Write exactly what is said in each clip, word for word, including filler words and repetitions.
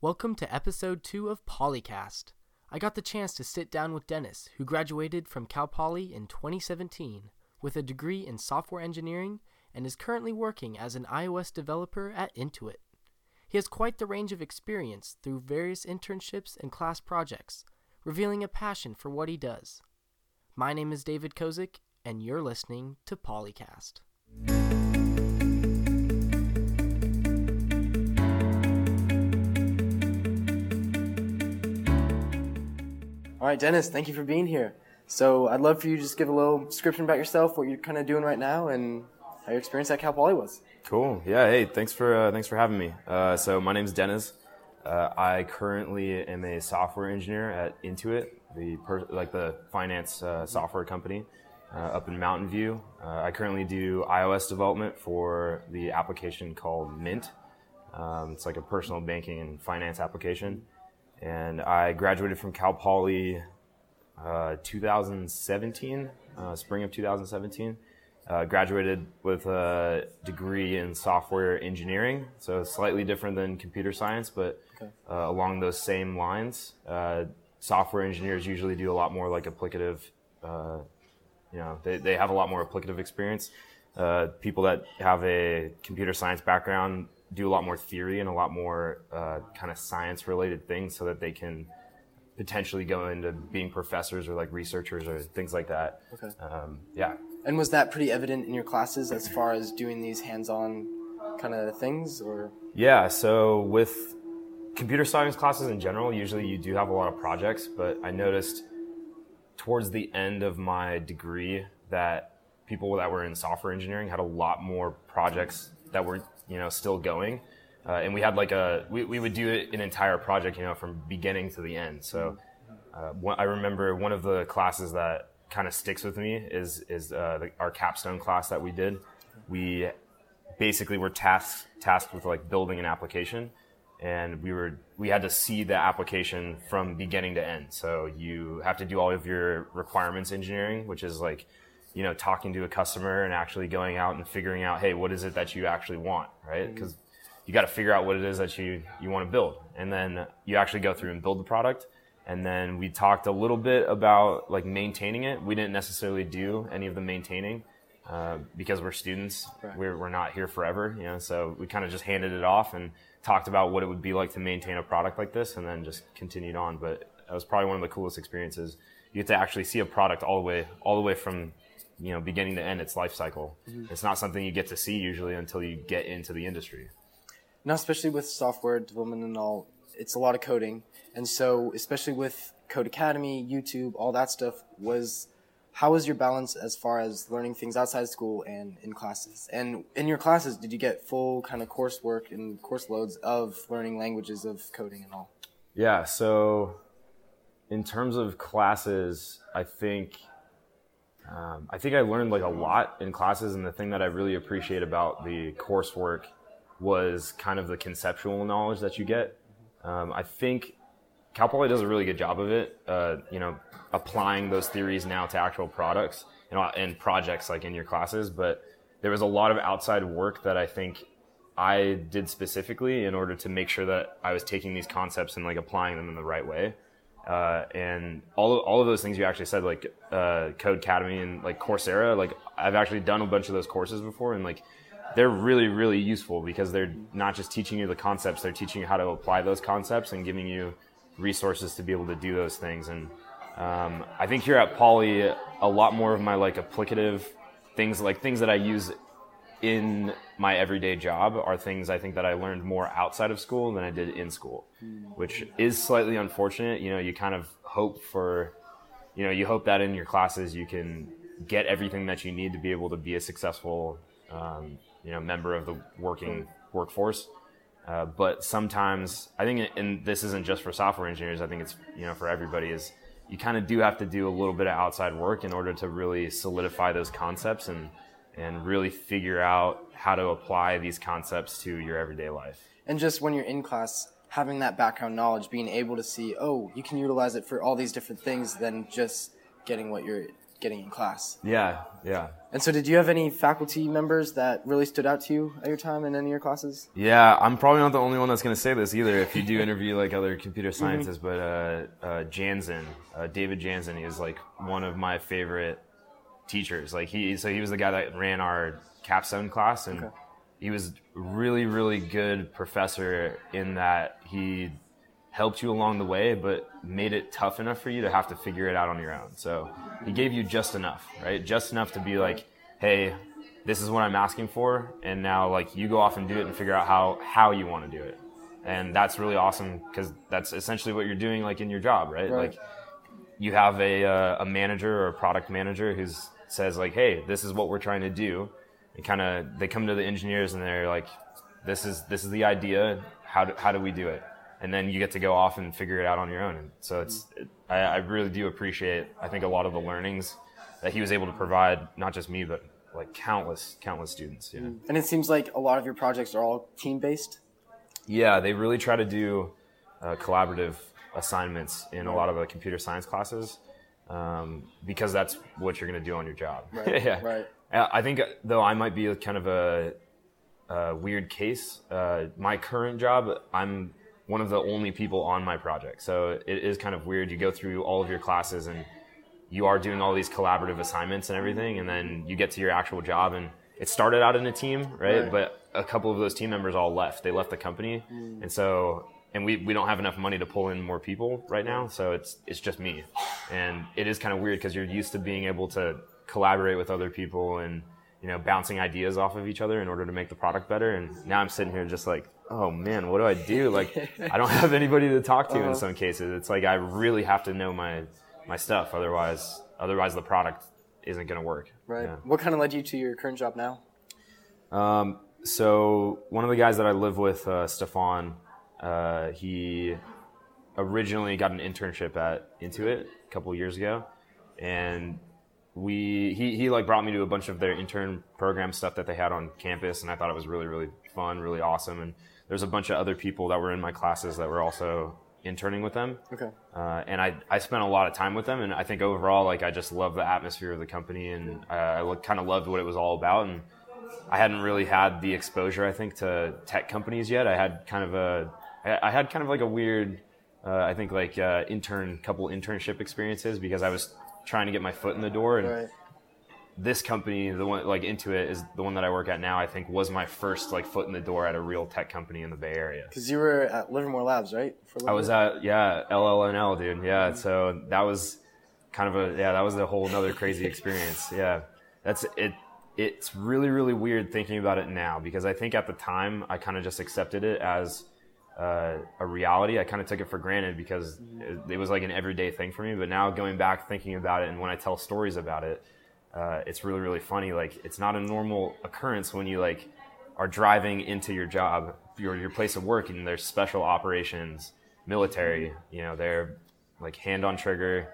Welcome to episode two of Polycast. I got the chance to sit down with Deniz, who graduated from Cal Poly in twenty seventeen with a degree in software engineering and is currently working as an iOS developer at Intuit. He has quite the range of experience through various internships and class projects, revealing a passion for what he does. My name is David Kozik, and you're listening to Polycast. All right, Deniz, thank you for being here. So I'd love for you to just give a little description about yourself, what you're kind of doing right now, and how your experience at Cal Poly was. Cool. Yeah, hey, thanks for uh, thanks for having me. Uh, so my name's Deniz. Uh, I currently am a software engineer at Intuit, the per- like the finance uh, software company uh, up in Mountain View. Uh, I currently do iOS development for the application called Mint. Um, it's like a personal banking and finance application. And I graduated from Cal Poly uh, twenty seventeen, uh, spring of twenty seventeen. Uh, graduated with a degree in software engineering, so slightly different than computer science, but okay. uh, along those same lines. Uh, software engineers usually do a lot more like applicative, uh, you know, they, they have a lot more applicative experience. Uh, people that have a computer science background do a lot more theory and a lot more uh, kind of science-related things so that they can potentially go into being professors or like researchers or things like that. Okay. Um, yeah. And was that pretty evident in your classes as far as doing these hands-on kind of things? Or yeah. So with computer science classes in general, usually you do have a lot of projects, but I noticed towards the end of my degree that people that were in software engineering had a lot more projects that were, you know, still going. Uh, and we had like a, we, we would do an entire project, you know, from beginning to the end. So uh, one, I remember one of the classes that kind of sticks with me is is uh, the, our capstone class that we did. We basically were tasked tasked with like building an application, and we were we had to see the application from beginning to end. So you have to do all of your requirements engineering, which is like, you know, talking to a customer and actually going out and figuring out, hey, what is it that you actually want, right? Because mm-hmm. you got to figure out what it is that you, you want to build. And then you actually go through and build the product. And then we talked a little bit about like maintaining it. We didn't necessarily do any of the maintaining uh, because we're students. Right. We're, we're not here forever, you know, so we kind of just handed it off and talked about what it would be like to maintain a product like this and then just continued on. But that was probably one of the coolest experiences. You get to actually see a product all the way, all the way from, you know, beginning to end, its life cycle. Mm-hmm. It's not something you get to see usually until you get into the industry. Now, especially with software development and all, it's a lot of coding. And so, especially with Codecademy, YouTube, all that stuff, was how was your balance as far as learning things outside of school and in classes? And in your classes, did you get full kind of coursework and course loads of learning languages of coding and all? Yeah, so in terms of classes, I think... Um, I think I learned like a lot in classes, and the thing that I really appreciate about the coursework was kind of the conceptual knowledge that you get. Um, I think Cal Poly does a really good job of it, uh, you know, applying those theories now to actual products and, and projects like in your classes. But there was a lot of outside work that I think I did specifically in order to make sure that I was taking these concepts and like applying them in the right way. Uh, and all all of those things you actually said, like uh, Codecademy and like Coursera, like I've actually done a bunch of those courses before, and like they're really really useful because they're not just teaching you the concepts, they're teaching you how to apply those concepts and giving you resources to be able to do those things. And um, I think here at Poly, a lot more of my like applicative things, like things that I use in my everyday job, are things I think that I learned more outside of school than I did in school, which is slightly unfortunate. You know, you kind of hope for, you know, you hope that in your classes you can get everything that you need to be able to be a successful, um, you know, member of the working workforce. Uh, but sometimes I think, and this isn't just for software engineers, I think it's, you know, for everybody, is you kind of do have to do a little bit of outside work in order to really solidify those concepts and and really figure out how to apply these concepts to your everyday life. And just when you're in class, having that background knowledge, being able to see, oh, you can utilize it for all these different things than just getting what you're getting in class. Yeah, yeah. And so did you have any faculty members that really stood out to you at your time in any of your classes? Yeah, I'm probably not the only one that's going to say this either if you do interview like other computer scientists, mm-hmm. but uh, uh, Jansen, uh, David Jansen is like one of my favorite teachers. Like he, so he was the guy that ran our capstone class, and okay. he was really, really good professor in that he helped you along the way, but made it tough enough for you to have to figure it out on your own. So he gave you just enough, right? Just enough to be like, hey, this is what I'm asking for. And now like you go off and do it and figure out how, how you want to do it. And that's really awesome because that's essentially what you're doing like in your job, right? right. Like you have a, uh, a manager or a product manager who says like, hey, this is what we're trying to do. And kind of, they come to the engineers and they're like, this is, this is the idea. How do, how do we do it? And then you get to go off and figure it out on your own. And so it's, it, I, I really do appreciate, I think, a lot of the learnings that he was able to provide, not just me, but like countless, countless students. Yeah. And it seems like a lot of your projects are all team-based. Yeah, they really try to do uh, collaborative assignments in a lot of the computer science classes um, because that's what you're going to do on your job. Right, yeah. right. I think, though, I might be kind of a, a weird case. Uh, my current job, I'm one of the only people on my project. So it is kind of weird. You go through all of your classes and you are doing all these collaborative assignments and everything, and then you get to your actual job and it started out in a team, right? right. But a couple of those team members all left. They left the company. Mm. And so, and we, we don't have enough money to pull in more people right now. So it's, it's just me. And it is kind of weird because you're used to being able to collaborate with other people and, you know, bouncing ideas off of each other in order to make the product better. And now I'm sitting here just like, oh man, what do I do? Like, I don't have anybody to talk to uh-huh. in some cases. It's like, I really have to know my, my stuff. Otherwise, otherwise the product isn't going to work. Right. Yeah. What kind of led you to your current job now? Um, so one of the guys that I live with, uh, Stefan, uh, he originally got an internship at Intuit a couple of years ago. And we, he, he like brought me to a bunch of their intern program stuff that they had on campus. And I thought it was really, really fun, really awesome. And there's a bunch of other people that were in my classes that were also interning with them. Okay. Uh, and I, I spent a lot of time with them. And I think overall, like, I just love the atmosphere of the company. And uh, I kind of loved what it was all about. And I hadn't really had the exposure, I think, to tech companies yet. I had kind of a, I had kind of like a weird, uh, I think like uh, intern, couple internship experiences because I was trying to get my foot in the door. And right. this company, the one like Intuit, is the one that I work at now, I think was my first like foot in the door at a real tech company in the Bay Area. Because you were at Livermore Labs, right? For Livermore. I was at, yeah, L L N L, dude. Yeah. So that was kind of a, yeah, that was a whole nother crazy experience. Yeah. That's it. It's really, really weird thinking about it now because I think at the time I kind of just accepted it as Uh, a reality. I kind of took it for granted because it, it was like an everyday thing for me. But now going back, thinking about it, and when I tell stories about it, uh, it's really, really funny. Like it's not a normal occurrence when you like are driving into your job, your your place of work, and there's special operations, military. You know, they're like hand on trigger,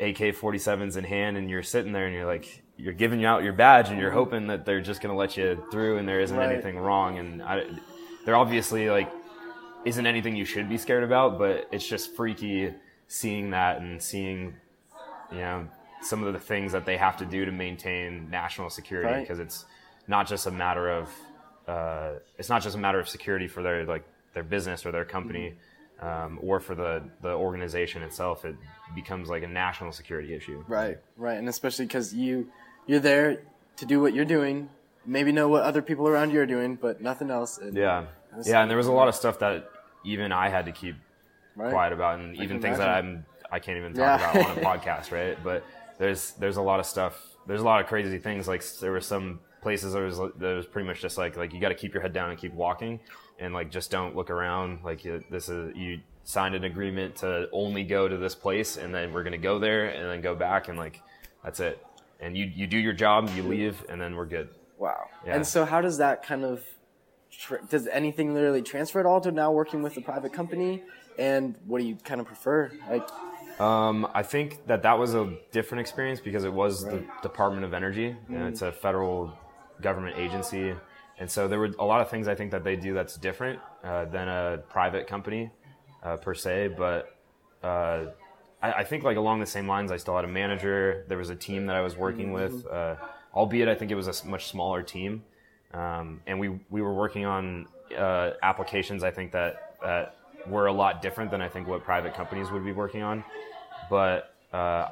A K forty-sevens in hand, and you're sitting there and you're like, you're giving out your badge and you're hoping that they're just gonna let you through and there isn't right. anything wrong. And I, they're obviously like. Isn't anything you should be scared about, but it's just freaky seeing that and seeing, you know, some of the things that they have to do to maintain national security because right. it's not just a matter of uh, it's not just a matter of security for their like their business or their company mm-hmm. um, or for the the organization itself. It becomes like a national security issue. Right, right, and especially because you you're there to do what you're doing, maybe know what other people around you are doing, but nothing else. And yeah. Yeah, and there was a lot of stuff that even I had to keep right. quiet about, and I even things imagine. that I'm I can't even talk yeah. about on a podcast, right? But there's there's a lot of stuff. There's a lot of crazy things. Like there were some places there was there was pretty much just like like you got to keep your head down and keep walking, and like just don't look around. Like this is you signed an agreement to only go to this place, and then we're gonna go there, and then go back, and like that's it. And you you do your job, you leave, and then we're good. Wow. Yeah. And so how does that kind of does anything literally transfer at all to now working with a private company? And what do you kind of prefer? Like, um, I think that that was a different experience because it was right. the Department of Energy. Mm. And it's a federal government agency. And so there were a lot of things I think that they do that's different uh, than a private company uh, per se. But uh, I, I think like along the same lines, I still had a manager. There was a team that I was working mm-hmm. with. Uh, albeit I think it was a much smaller team. Um, and we, we were working on uh, applications, I think, that, that were a lot different than I think what private companies would be working on. But uh,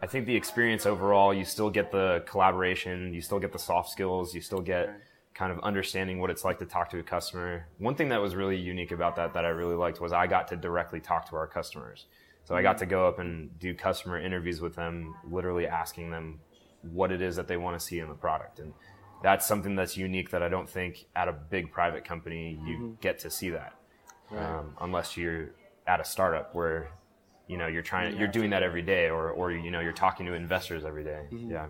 I think the experience overall, you still get the collaboration, you still get the soft skills, you still get kind of understanding what it's like to talk to a customer. One thing that was really unique about that that I really liked was I got to directly talk to our customers. So I got to go up and do customer interviews with them, literally asking them what it is that they want to see in the product. And that's something that's unique that I don't think at a big private company you mm-hmm. get to see that, right. um, unless you're at a startup where, you know, you're trying, yeah. you're doing that every day, or, or you know, you're talking to investors every day. Mm-hmm. Yeah.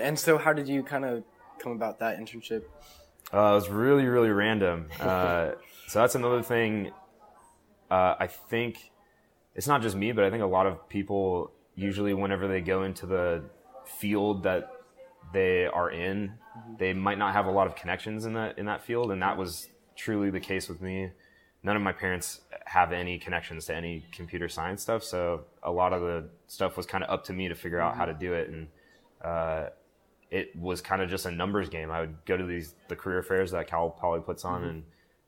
And so, how did you kind of come about that internship? Uh, it was really, really random. Uh, so that's another thing. Uh, I think it's not just me, but I think a lot of people usually, whenever they go into the field that they are in, they might not have a lot of connections in that in that field, and that was truly the case with me. None of my parents have any connections to any computer science stuff, so a lot of the stuff was kind of up to me to figure out how to do it, and uh, it was kind of just a numbers game. I would go to these the career fairs that Cal Poly puts on, mm-hmm. and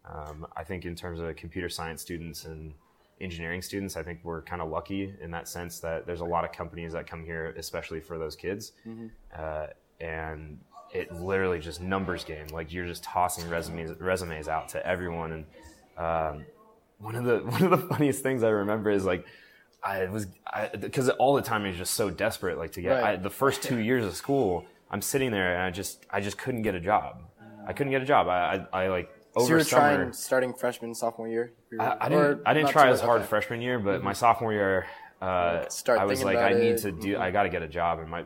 um, I think in terms of computer science students and engineering students, I think we're kind of lucky in that sense that there's a lot of companies that come here, especially for those kids. Mm-hmm. Uh, and it literally just numbers game. Like you're just tossing resumes resumes out to everyone. And um, one of the one of the funniest things I remember is like I was because all the time I was just so desperate. Like to get right. I, the first two years of school, I'm sitting there and I just I just couldn't get a job. I couldn't get a job. I I, I like over so you were summer, trying starting freshman sophomore year. I, I didn't I didn't try as hard okay. freshman year, but mm-hmm. my sophomore year, uh, Start I was like I it. need to do mm-hmm. I got to get a job, and my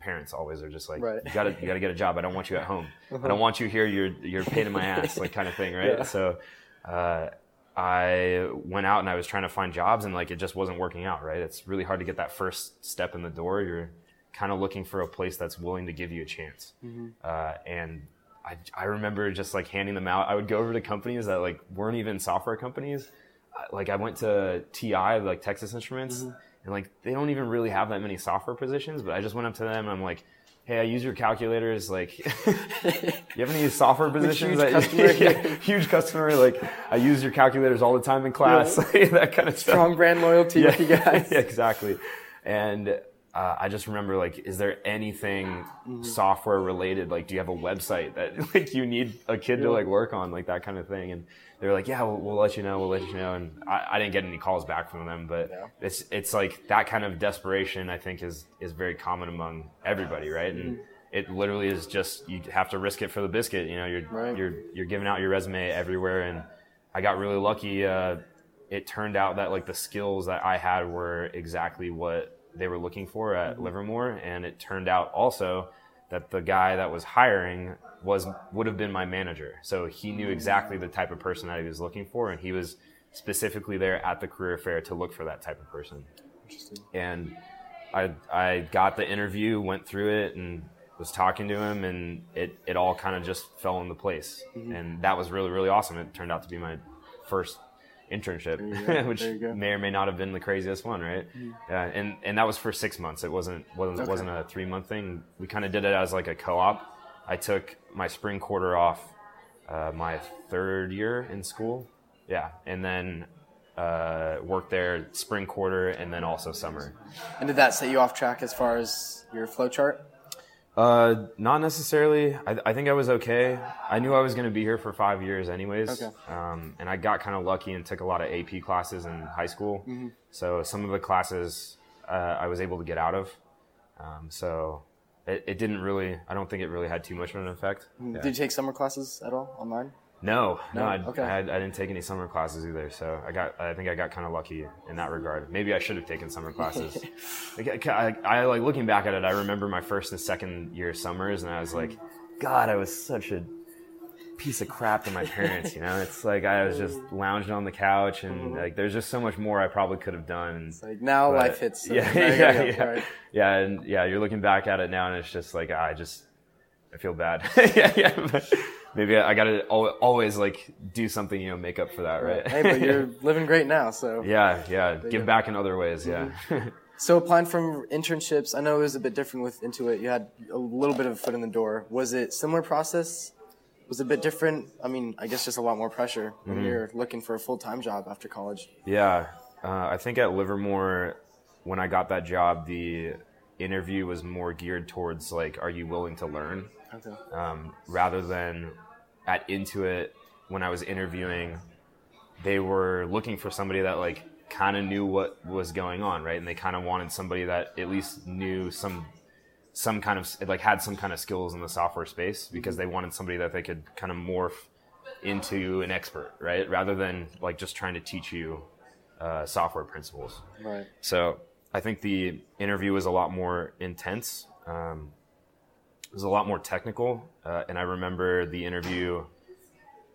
parents always are just like, right. you gotta, you gotta get a job. I don't want you at home. Uh-huh. I don't want you here. You're, you're a pain in my ass, like kind of thing, right? Yeah. So, uh, I went out and I was trying to find jobs, and like it just wasn't working out, right? It's really hard to get that first step in the door. You're kind of looking for a place that's willing to give you a chance. Mm-hmm. Uh, and I, I remember just like handing them out. I would go over to companies that like weren't even software companies. Like I went to T I, like Texas Instruments. Mm-hmm. And like they don't even really have that many software positions, but I just went up to them and I'm like, "Hey, I use your calculators. Like, you have any software positions?" Huge customer, yeah, huge customer. Like, I use your calculators all the time in class. Yeah. That kind of stuff. Strong brand loyalty yeah. with you guys. Yeah, exactly. And uh, I just remember, like, is there anything mm-hmm. software related? Like, do you have a website that like you need a kid yeah. to like work on, like that kind of thing? And they were like, yeah, we'll, we'll let you know, we'll let you know. And I, I didn't get any calls back from them, but yeah. it's it's like that kind of desperation, I think, is is very common among everybody, right? Mm-hmm. And it literally is just, you have to risk it for the biscuit. You know, you're right. you're you're giving out your resume everywhere. And I got really lucky. Uh, it turned out that like the skills that I had were exactly what they were looking for at mm-hmm. Livermore. And it turned out also that the guy that was hiring was would have been my manager. So he knew exactly the type of person that he was looking for, and he was specifically there at the career fair to look for that type of person. Interesting. And I I got the interview, went through it, and was talking to him, and it, it all kind of just fell into place. Mm-hmm. And that was really, really awesome. It turned out to be my first internship, which may or may not have been the craziest one, right? Mm-hmm. uh, and and that was for six months. It wasn't wasn't okay. wasn't a three month thing. We kind of did it as like a co-op. I took my spring quarter off uh my third year in school, yeah and then uh worked there spring quarter and then also summer. And did that set you off track as far as your flow chart? Uh, not necessarily. I, I think I was okay. I knew I was going to be here for five years anyways. Okay. Um, and I got kind of lucky and took a lot of A P classes in high school. Mm-hmm. So some of the classes uh, I was able to get out of. Um, so it, it didn't really, I don't think it really had too much of an effect. Yeah. Did you take summer classes at all online? No, no, no I, okay. I, had, I didn't take any summer classes either, so I got. I think I got kind of lucky in that regard. Maybe I should have taken summer classes. like, I, I like looking back at it. I remember my first and second year summers, and I was like, God, I was such a piece of crap to my parents. You know, it's like I was just lounging on the couch, and like there's just so much more I probably could have done. It's like now but, life hits. So yeah, yeah, yeah, right. yeah, and yeah. You're looking back at it now, and it's just like I just I feel bad. yeah, yeah. But, maybe I, I got to always, like, do something, you know, make up for that, right? Hey, but you're living great now, so. Yeah, yeah. Give back in other ways, yeah. So applying for internships, I know it was a bit different with Intuit. You had a little bit of a foot in the door. Was it similar process? Was it a bit different? I mean, I guess just a lot more pressure when mm-hmm. you're looking for a full-time job after college. Yeah. Uh, I think at Livermore, when I got that job, the interview was more geared towards, like, are you willing to learn? Okay. Um, rather than at Intuit, when I was interviewing, they were looking for somebody that, like, kind of knew what was going on, right? And they kind of wanted somebody that at least knew some some kind of, like, had some kind of skills in the software space, because they wanted somebody that they could kind of morph into an expert, right? Rather than, like, just trying to teach you uh, software principles. Right. So I think the interview was a lot more intense. Um, it was a lot more technical. Uh, and I remember the interview,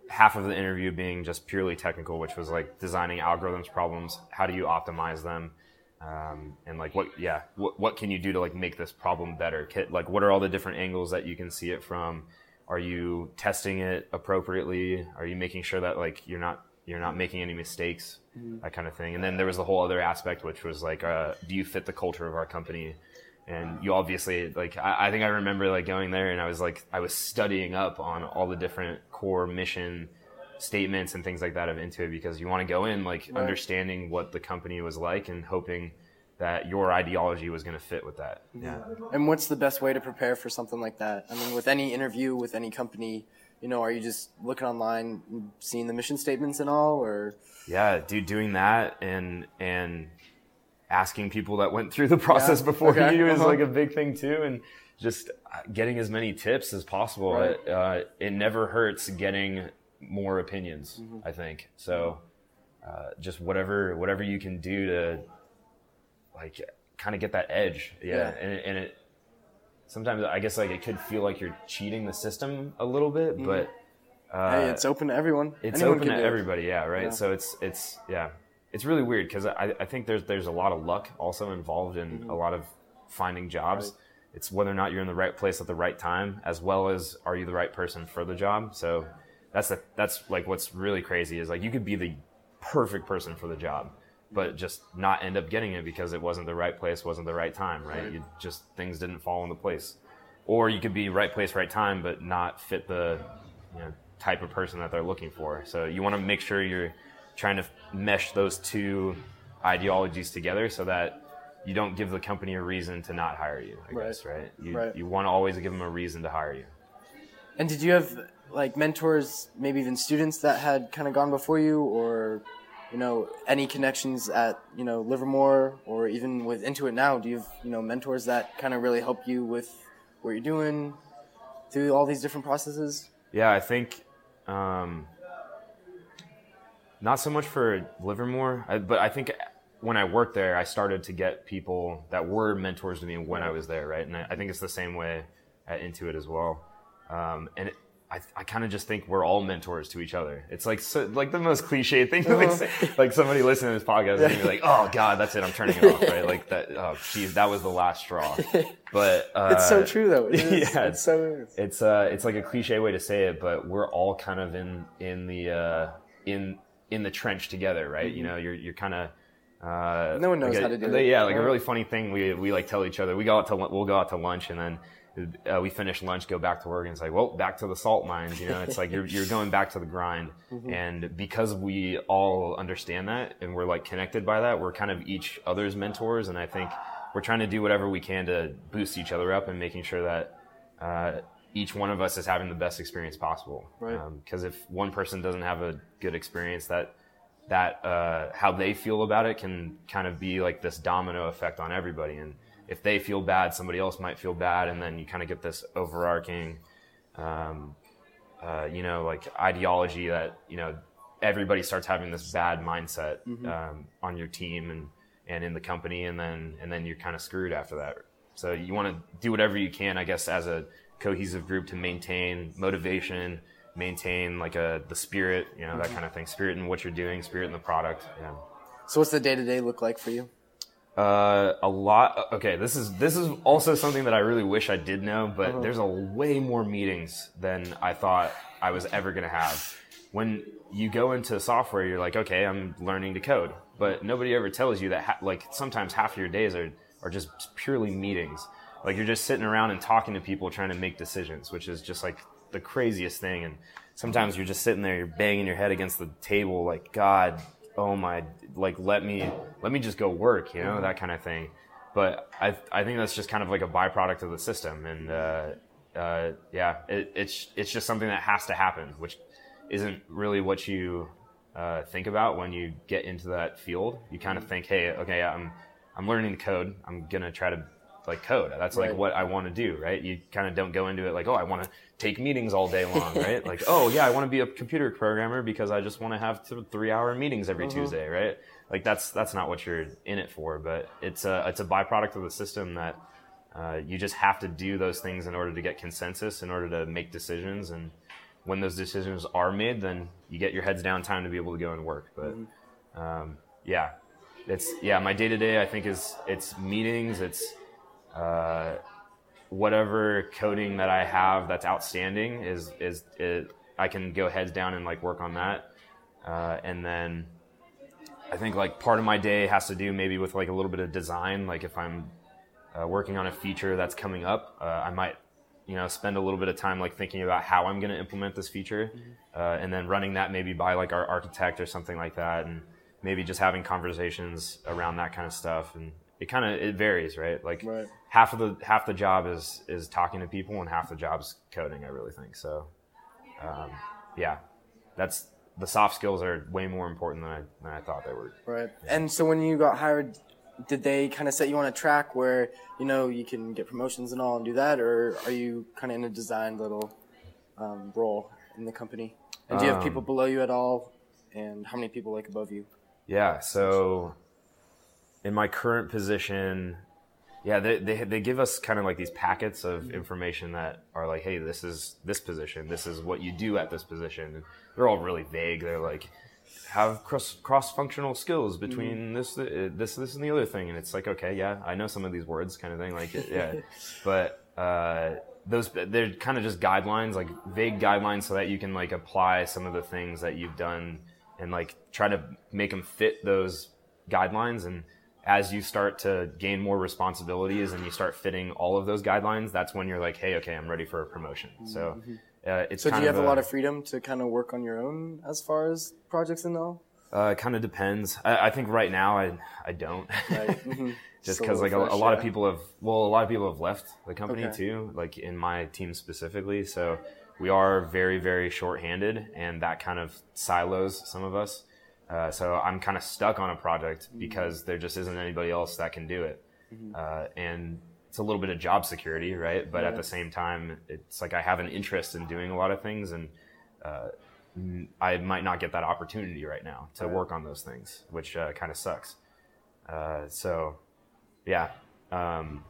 half of the interview being just purely technical, which was like designing algorithms problems. How do you optimize them? Um, and like, what, yeah, what, what can you do to, like, make this problem better? Like, what are all the different angles that you can see it from? Are you testing it appropriately? Are you making sure that, like, you're not, you're not making any mistakes, mm-hmm. that kind of thing. And then there was the whole other aspect, which was like, uh, do you fit the culture of our company? And you obviously, like, I, I think I remember, like, going there and I was like, I was studying up on all the different core mission statements and things like that of Intuit, because you want to go in, like, right. understanding what the company was like and hoping that your ideology was going to fit with that. Yeah. And what's the best way to prepare for something like that? I mean, with any interview, with any company, you know, are you just looking online, seeing the mission statements and all, or? Yeah, dude, doing that and, and, asking people that went through the process yeah. before okay. you is like a big thing too, and just getting as many tips as possible. Right. It, uh, it never hurts getting more opinions, mm-hmm. I think. So uh, just whatever whatever you can do to, like, kind of get that edge. Yeah, yeah. And, and it sometimes I guess, like, it could feel like you're cheating the system a little bit, mm-hmm. but uh, hey, it's open to everyone. It's Anyone open to everybody. It. Yeah, right. Yeah. So it's it's yeah. It's really weird because I, I think there's there's a lot of luck also involved in mm-hmm. a lot of finding jobs. Right. It's whether or not you're in the right place at the right time, as well as are you the right person for the job. So that's the that's like what's really crazy is, like, you could be the perfect person for the job, but just not end up getting it because it wasn't the right place, wasn't the right time, right? Right. You just things didn't fall into place, or you could be right place, right time, but not fit the you know, type of person that they're looking for. So you want to make sure you're trying to mesh those two ideologies together so that you don't give the company a reason to not hire you, I right. guess, right? You, right? You want to always give them a reason to hire you. And did you have, like, mentors, maybe even students that had kind of gone before you, or, you know, any connections at, you know, Livermore or even with Intuit now? Do you have, you know, mentors that kind of really help you with what you're doing through all these different processes? Yeah, I think... Um, Not so much for Livermore, I, but I think when I worked there, I started to get people that were mentors to me when I was there, right? And I, I think it's the same way at Intuit as well. Um, and it, I, I kind of just think we're all mentors to each other. It's like so, like the most cliche thing. Uh-huh. Like, say, like somebody listening to this podcast is going to be like, oh, God, that's it. I'm turning it off, right? Like that, oh, geez, that was the last straw. But uh, it's so true, though. It is, yeah, it's so is. It's, uh, it's like a cliche way to say it, but we're all kind of in, in the... Uh, in in the trench together, right? Mm-hmm. You know, you're you're kind of uh, no one knows like a, how to do it. Yeah, like right. a really funny thing we we like tell each other. We go out to we'll go out to lunch and then uh, we finish lunch, go back to work, and it's like, well, back to the salt mines. You know, it's like you're you're going back to the grind. Mm-hmm. And because we all understand that and we're like connected by that, we're kind of each other's mentors. And I think we're trying to do whatever we can to boost each other up and making sure that uh, each one of us is having the best experience possible. Right. Um, 'cause if one person doesn't have a good experience, that, that, uh, how they feel about it can kind of be like this domino effect on everybody. And if they feel bad, somebody else might feel bad. And then you kind of get this overarching, um, uh, you know, like ideology that, you know, everybody starts having this bad mindset, mm-hmm. um, on your team and, and in the company. And then, and then you're kind of screwed after that. So you want to do whatever you can, I guess, as a cohesive group to maintain motivation, maintain like a the spirit, you know, mm-hmm. that kind of thing. Spirit in what you're doing, spirit in the product. Yeah. So what's the day-to-day look like for you? Uh, a lot. Okay, this is this is also something that I really wish I did know, but uh-huh. there's a way more meetings than I thought I was ever gonna have. when you go into software, you're like, okay, I'm learning to code. But nobody ever tells you that, ha- like, sometimes half of your days are, are just purely meetings. Like, you're just sitting around and talking to people trying to make decisions, which is just, like, the craziest thing. And sometimes you're just sitting there, you're banging your head against the table, like, God, oh my, like, let me let me just go work, you know, that kind of thing. But I I think that's just kind of like a byproduct of the system. And, uh, uh, yeah, it, it's it's just something that has to happen, which isn't really what you uh, think about when you get into that field. You kind of think, hey, okay, I'm I'm learning to code. I'm going to try to, like, code. That's, like, right. what I want to do, right? You kind of don't go into it like, oh, I want to take meetings all day long, right? Like, oh, yeah, I want to be a computer programmer because I just want to have two, three-hour meetings every mm-hmm. Tuesday, right? Like, that's that's not what you're in it for, but it's a, it's a byproduct of the system that uh, you just have to do those things in order to get consensus, in order to make decisions, and when those decisions are made, then you get your heads down time to be able to go and work. But, mm-hmm. um, yeah, it's yeah, my day-to-day, I think, is it's meetings, it's Uh, whatever coding that I have that's outstanding is, is, is I can go heads down and, like, work on that. Uh, and then I think, like, part of my day has to do maybe with, like, a little bit of design. Like, if I'm uh, working on a feature that's coming up, uh, I might, you know, spend a little bit of time, like, thinking about how I'm going to implement this feature. Uh, and then running that maybe by, like, our architect or something like that. And maybe just having conversations around that kind of stuff. And it kind of, it varies, right? Like, right. half of the half the job is is talking to people, and half the job's coding, I really think. So, um, yeah, that's the soft skills are way more important than I than I thought they were. Right. Yeah. And so when you got hired, did they kind of set you on a track where, you know, you can get promotions and all and do that, or are you kind of in a designed little um, role in the company? And do you have um, people below you at all? And how many people, like, above you? Yeah. So. In my current position, yeah, they they they give us kind of like these packets of information that are like, hey, this is this position, this is what you do at this position. And they're all really vague. They're like, have cross cross functional skills between mm-hmm. this this this and the other thing. And it's like, okay, yeah, I know some of these words, kind of thing. Like, yeah, but uh, those they're kind of just guidelines, like vague guidelines, so that you can, like, apply some of the things that you've done and, like, try to make them fit those guidelines. And as you start to gain more responsibilities and you start fitting all of those guidelines, that's when you're like, hey, okay, I'm ready for a promotion. So uh, it's so kind do you have of a, a lot of freedom to kind of work on your own as far as projects and all? Uh, it kind of depends. I, I think right now I I don't. Right. Mm-hmm. Just because so like a, a lot yeah. of people have, well, a lot of people have left the company okay. too, like in my team specifically. So we are very, very shorthanded, and that kind of silos some of us. Uh, so I'm kind of stuck on a project because there just isn't anybody else that can do it. Mm-hmm. Uh, and it's a little bit of job security, right? But yeah. at the same time, it's like I have an interest in doing a lot of things, and uh, I might not get that opportunity right now to right. work on those things, which uh, kind of sucks. Uh, so, yeah. Um,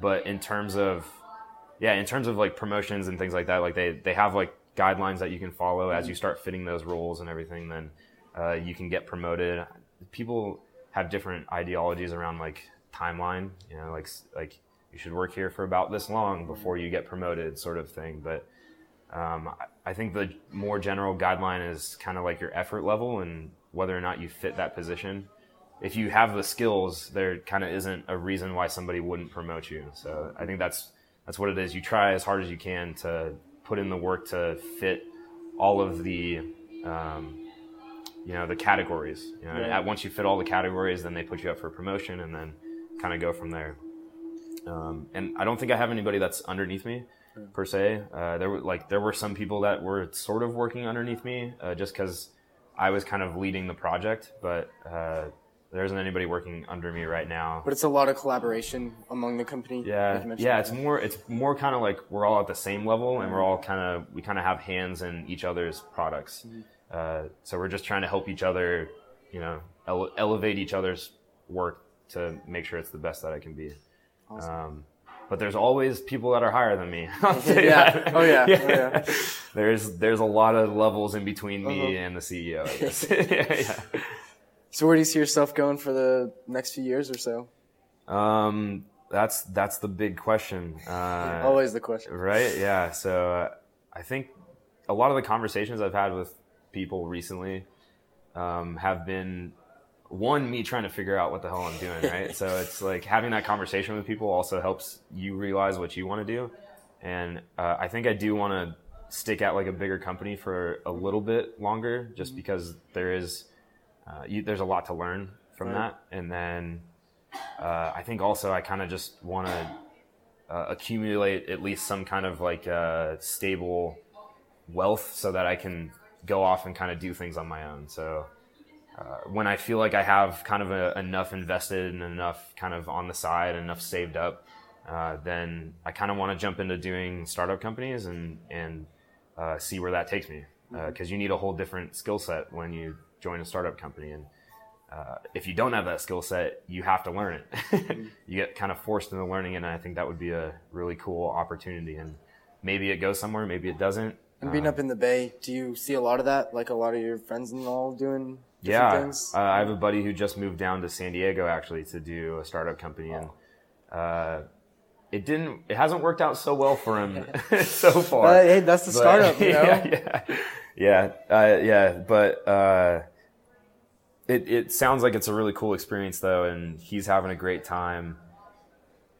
but in terms of, yeah, in terms of like promotions and things like that, like they, they have like guidelines that you can follow mm-hmm. as you start fitting those roles and everything, then Uh, you can get promoted. People have different ideologies around like timeline, you know, like like you should work here for about this long before you get promoted, sort of thing. But um, I think the more general guideline is kind of like your effort level and whether or not you fit that position. If you have the skills, there kind of isn't a reason why somebody wouldn't promote you. So I think that's that's what it is. You try as hard as you can to put in the work to fit all of the um, you know, the categories, you know, right. and once you fit all the categories, then they put you up for promotion and then kind of go from there. Um, and I don't think I have anybody that's underneath me mm. per se. Uh, there were like, there were some people that were sort of working underneath me uh, just cause I was kind of leading the project, but uh, there isn't anybody working under me right now. But it's a lot of collaboration among the company. Yeah. Like yeah. It's more, it's more kind of like we're all at the same level mm-hmm. and we're all kind of, we kind of have hands in each other's products. Mm-hmm. Uh, so we're just trying to help each other, you know, ele- elevate each other's work to make sure it's the best that I can be. Awesome. Um, but there's always people that are higher than me. I'll say yeah. that. Oh yeah. yeah. Oh, yeah. There's, there's a lot of levels in between me uh-huh. and the C E O, I guess. yeah, yeah. So where do you see yourself going for the next few years or so? Um, that's, that's the big question. Uh, always the question. Right. Yeah. So uh, I think a lot of the conversations I've had with people recently um, have been, one, me trying to figure out what the hell I'm doing, right? So it's like having that conversation with people also helps you realize what you want to do. And uh, I think I do want to stick at like a bigger company for a little bit longer, just mm-hmm. because there is uh, you, there's a lot to learn from right. that. And then uh, I think also I kind of just want to uh, accumulate at least some kind of like uh, stable wealth so that I can go off and kind of do things on my own. So uh, when I feel like I have kind of a, enough invested and enough kind of on the side and enough saved up, Uh, then I kind of want to jump into doing startup companies and and uh, see where that takes me, because uh, you need a whole different skill set when you join a startup company. And uh, if you don't have that skill set, you have to learn it. You get kind of forced into learning, and I think that would be a really cool opportunity. And maybe it goes somewhere, maybe it doesn't. And being um, up in the Bay, do you see a lot of that? Like a lot of your friends and all doing different yeah, things? Yeah, uh, I have a buddy who just moved down to San Diego actually to do a startup company. Oh. and. Uh, It didn't. It hasn't worked out so well for him so far. But, hey, that's the but, startup, you know. Yeah, yeah, yeah. Uh, yeah but uh, it it sounds like it's a really cool experience, though, and he's having a great time.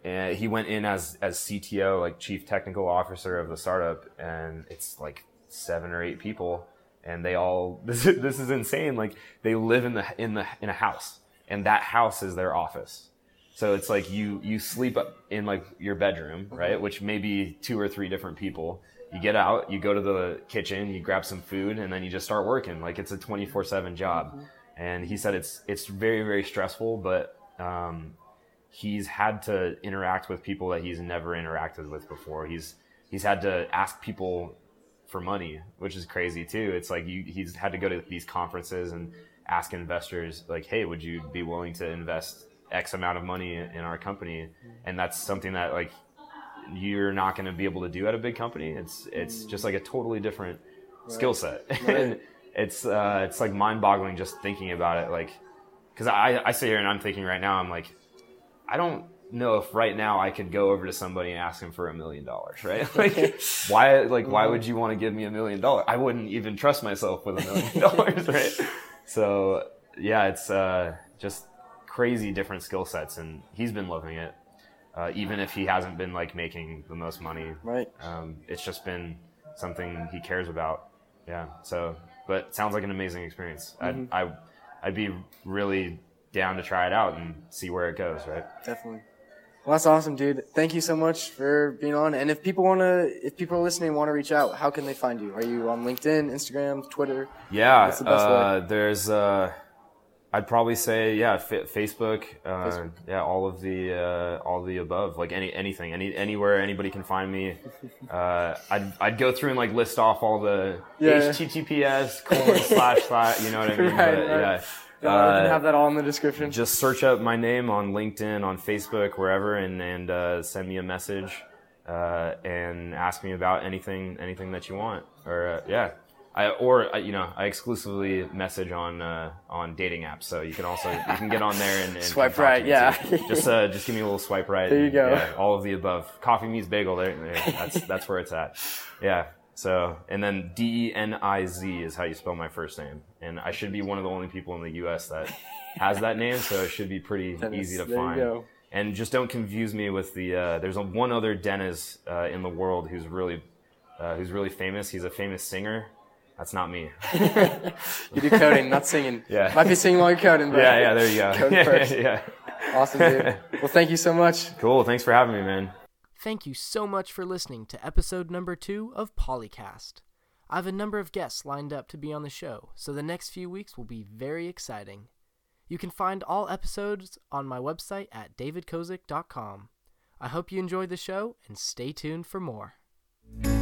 And he went in as as C T O, like chief technical officer of the startup, and it's like seven or eight people, and they all this is, this is insane. Like they live in the in the in a house, and that house is their office. So it's like you, you sleep in like your bedroom, right? Which may be two or three different people. You get out, you go to the kitchen, you grab some food, and then you just start working. Like it's a twenty-four seven job. And he said it's, it's very, very stressful, but, um, he's had to interact with people that he's never interacted with before. He's, he's had to ask people for money, which is crazy too. It's like you, he's had to go to these conferences and ask investors like, hey, would you be willing to invest X amount of money in our company? And that's something that like you're not going to be able to do at a big company. It's it's just like a totally different right. skill set. Right. And it's uh, it's like mind boggling just thinking about it. Like, because I I sit here and I'm thinking right now, I'm like, I don't know if right now I could go over to somebody and ask him for a million dollars, right? Like why like why would you want to give me a million dollars? I wouldn't even trust myself with a million dollars, right? So yeah, it's uh, just. Crazy different skill sets, and he's been loving it, uh, even if he hasn't been like making the most money. Right. Um, it's just been something he cares about. Yeah. So, but it sounds like an amazing experience. Mm-hmm. I'd, I, I'd be really down to try it out and see where it goes. Right. Definitely. Well, that's awesome, dude. Thank you so much for being on. And if people want to, if people are listening, want to reach out, how can they find you? Are you on LinkedIn, Instagram, Twitter? Yeah. That's the best uh, way. There's. Uh, I'd probably say, yeah, f- Facebook, uh, Facebook, yeah, all of the, uh, all of the above, like any, anything, any, anywhere anybody can find me. Uh, I'd, I'd go through and like list off all the yeah. H T T P S colon slash slash, you know what I mean? Right, but, right. Yeah, uh, I can have that all in the description. Just search up my name on LinkedIn, on Facebook, wherever, and, and, uh, send me a message, uh, and ask me about anything, anything that you want, or, uh, yeah. I, or, you know, I exclusively message on uh, on dating apps, so you can also, you can get on there and, and swipe right, yeah. Just uh, just give me a little swipe right. There you and, go. Yeah, all of the above. Coffee Meets Bagel, there, there. That's that's where it's at. Yeah, so, and then D E N I Z is how you spell my first name, and I should be one of the only people in the U S that has that name, so it should be pretty Dennis, easy to there find. You go. And just don't confuse me with the, uh, there's one other Deniz uh, in the world who's really uh, who's really famous. He's a famous singer. That's not me. You do coding, not singing. Yeah. Might be singing while you're coding, but yeah, yeah, there you go. Code yeah, first. Yeah, yeah. Awesome, dude. Well, thank you so much. Cool. Thanks for having me, man. Thank you so much for listening to episode number two of Polycast. I have a number of guests lined up to be on the show, so the next few weeks will be very exciting. You can find all episodes on my website at david kozik dot com. I hope you enjoyed the show, and stay tuned for more.